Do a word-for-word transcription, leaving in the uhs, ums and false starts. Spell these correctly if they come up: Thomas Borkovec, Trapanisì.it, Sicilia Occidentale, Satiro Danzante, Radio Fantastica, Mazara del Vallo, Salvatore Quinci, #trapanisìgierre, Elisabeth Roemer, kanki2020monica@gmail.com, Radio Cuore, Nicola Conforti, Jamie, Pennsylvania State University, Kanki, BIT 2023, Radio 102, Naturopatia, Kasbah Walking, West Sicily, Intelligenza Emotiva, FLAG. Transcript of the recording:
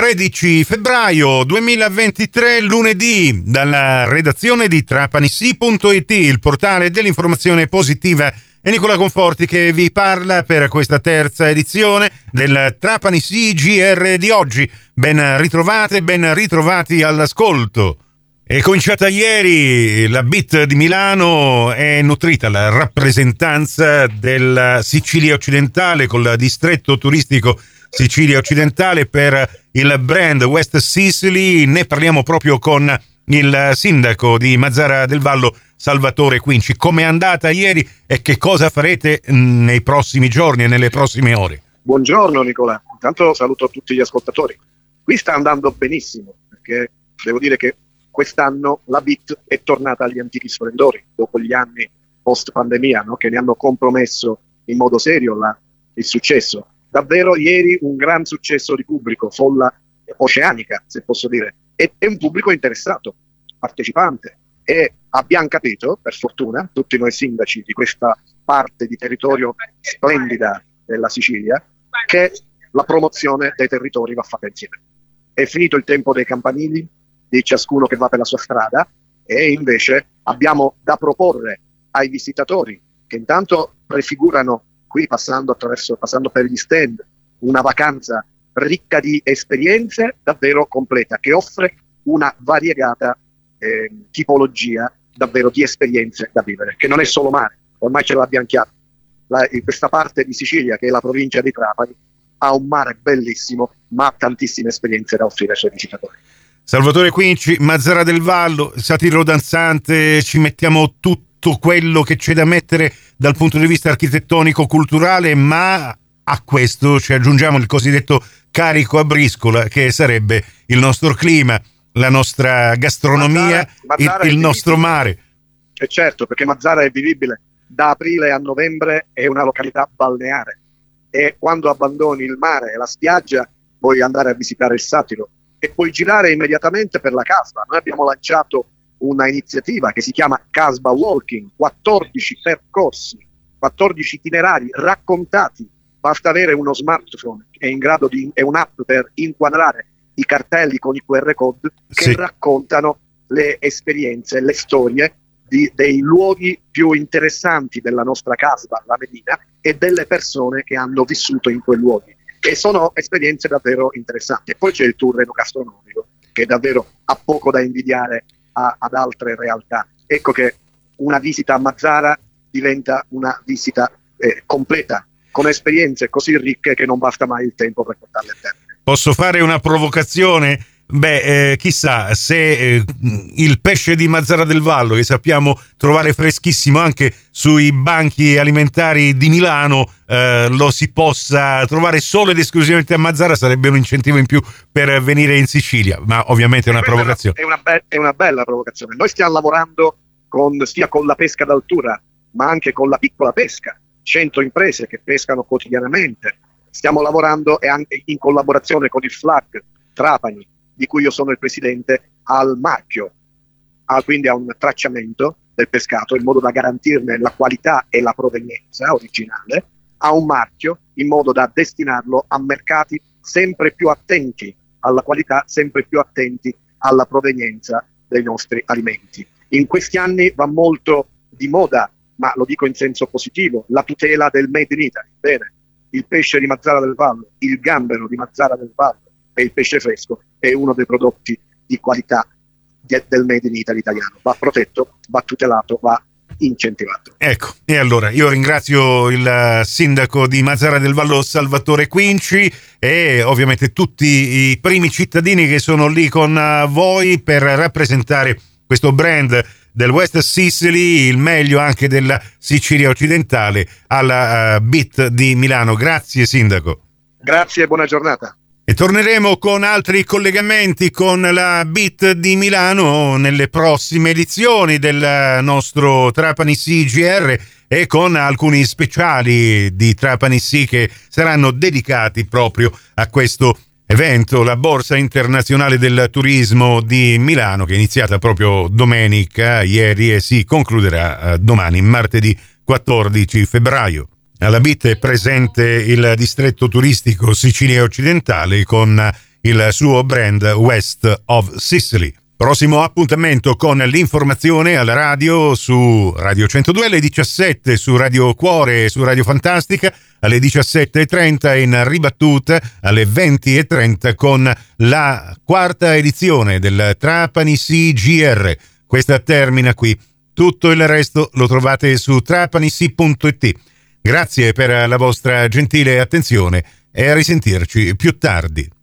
tredici febbraio duemilaventitré, lunedì, dalla redazione di trapanisì punto it, il portale dell'informazione positiva. E Nicola Conforti che vi parla per questa terza edizione del Trapanisìgierre di oggi. Ben ritrovate, ben ritrovati all'ascolto. È cominciata ieri la B I T di Milano, è nutrita la rappresentanza della Sicilia Occidentale con il distretto turistico Sicilia Occidentale per il brand West Sicily. Ne parliamo proprio con il sindaco di Mazara del Vallo, Salvatore Quinci. Com'è andata ieri e che cosa farete nei prossimi giorni e nelle prossime ore? Buongiorno Nicola, intanto saluto tutti gli ascoltatori. Qui sta andando benissimo, perché devo dire che quest'anno la B I T è tornata agli antichi splendori, dopo gli anni post-pandemia, no? Che ne hanno compromesso in modo serio la, il successo. Davvero ieri un gran successo di pubblico, folla oceanica, se posso dire, e è un pubblico interessato, partecipante. E abbiamo capito, per fortuna, tutti noi sindaci di questa parte di territorio splendida della Sicilia, che la promozione dei territori va fatta insieme. È finito il tempo dei campanili, di ciascuno che va per la sua strada, e invece abbiamo da proporre ai visitatori che intanto prefigurano qui passando attraverso passando per gli stand una vacanza ricca di esperienze davvero completa, che offre una variegata eh, tipologia davvero di esperienze da vivere, che non è solo mare, ormai ce l'abbiamo chiaro. La, in questa parte di Sicilia, che è la provincia di Trapani, ha un mare bellissimo ma ha tantissime esperienze da offrire ai suoi visitatori. Salvatore Quinci, Mazara del Vallo, Satiro Danzante, ci mettiamo tutto quello che c'è da mettere dal punto di vista architettonico-culturale, ma a questo ci aggiungiamo il cosiddetto carico a briscola, che sarebbe il nostro clima, la nostra gastronomia, Mazara, Mazara il, il nostro mare. E certo, perché Mazara è vivibile da aprile a novembre, è una località balneare, e quando abbandoni il mare e la spiaggia puoi andare a visitare il Satiro e puoi girare immediatamente per la Kasbah. Noi abbiamo lanciato una iniziativa che si chiama Kasbah Walking, quattordici percorsi, quattordici itinerari raccontati. Basta avere uno smartphone che è in grado di è un'app per inquadrare i cartelli con i Q R code che sì. raccontano le esperienze, le storie di, dei luoghi più interessanti della nostra Kasbah, la Medina, e delle persone che hanno vissuto in quei luoghi. E sono esperienze davvero interessanti. E poi c'è il tour enogastronomico, che davvero ha poco da invidiare a, ad altre realtà. Ecco che una visita a Mazara diventa una visita eh, completa, con esperienze così ricche che non basta mai il tempo per portarle a termine. Posso fare una provocazione? Beh, eh, chissà se eh, il pesce di Mazara del Vallo, che sappiamo trovare freschissimo anche sui banchi alimentari di Milano, eh, lo si possa trovare solo ed esclusivamente a Mazara, sarebbe un incentivo in più per venire in Sicilia, ma ovviamente è una provocazione. È una, be- è una bella provocazione. Noi stiamo lavorando con, sia con la pesca d'altura, ma anche con la piccola pesca, cento imprese che pescano quotidianamente. Stiamo lavorando e anche in collaborazione con il FLAG Trapani, di cui io sono il presidente, al marchio, ah, quindi a un tracciamento del pescato in modo da garantirne la qualità e la provenienza originale, a un marchio in modo da destinarlo a mercati sempre più attenti alla qualità, sempre più attenti alla provenienza dei nostri alimenti. In questi anni va molto di moda, ma lo dico in senso positivo, la tutela del Made in Italy. Bene, il pesce di Mazara del Vallo, il gambero di Mazara del Vallo, e il pesce fresco è uno dei prodotti di qualità de- del Made in Italy italiano. Va protetto, va tutelato, va incentivato. Ecco, e allora io ringrazio il sindaco di Mazara del Vallo, Salvatore Quinci, e ovviamente tutti i primi cittadini che sono lì con voi per rappresentare questo brand del West Sicily, il meglio anche della Sicilia Occidentale, alla B I T di Milano. Grazie sindaco. Grazie e buona giornata. E torneremo con altri collegamenti con la B I T di Milano nelle prossime edizioni del nostro Trapanisìgierre e con alcuni speciali di Trapanisì che saranno dedicati proprio a questo evento, la Borsa Internazionale del Turismo di Milano, che è iniziata proprio domenica, ieri, e si concluderà domani, martedì quattordici febbraio. Alla B I T è presente il distretto turistico Sicilia Occidentale con il suo brand West of Sicily. Prossimo appuntamento con l'informazione alla radio su Radio centodue alle diciassette, su Radio Cuore e su Radio Fantastica alle diciassette e trenta, in ribattuta alle venti e trenta con la quarta edizione del Trapanisì.gr. Questa termina qui. Tutto il resto lo trovate su trapanisì punto it. Grazie per la vostra gentile attenzione e a risentirci più tardi.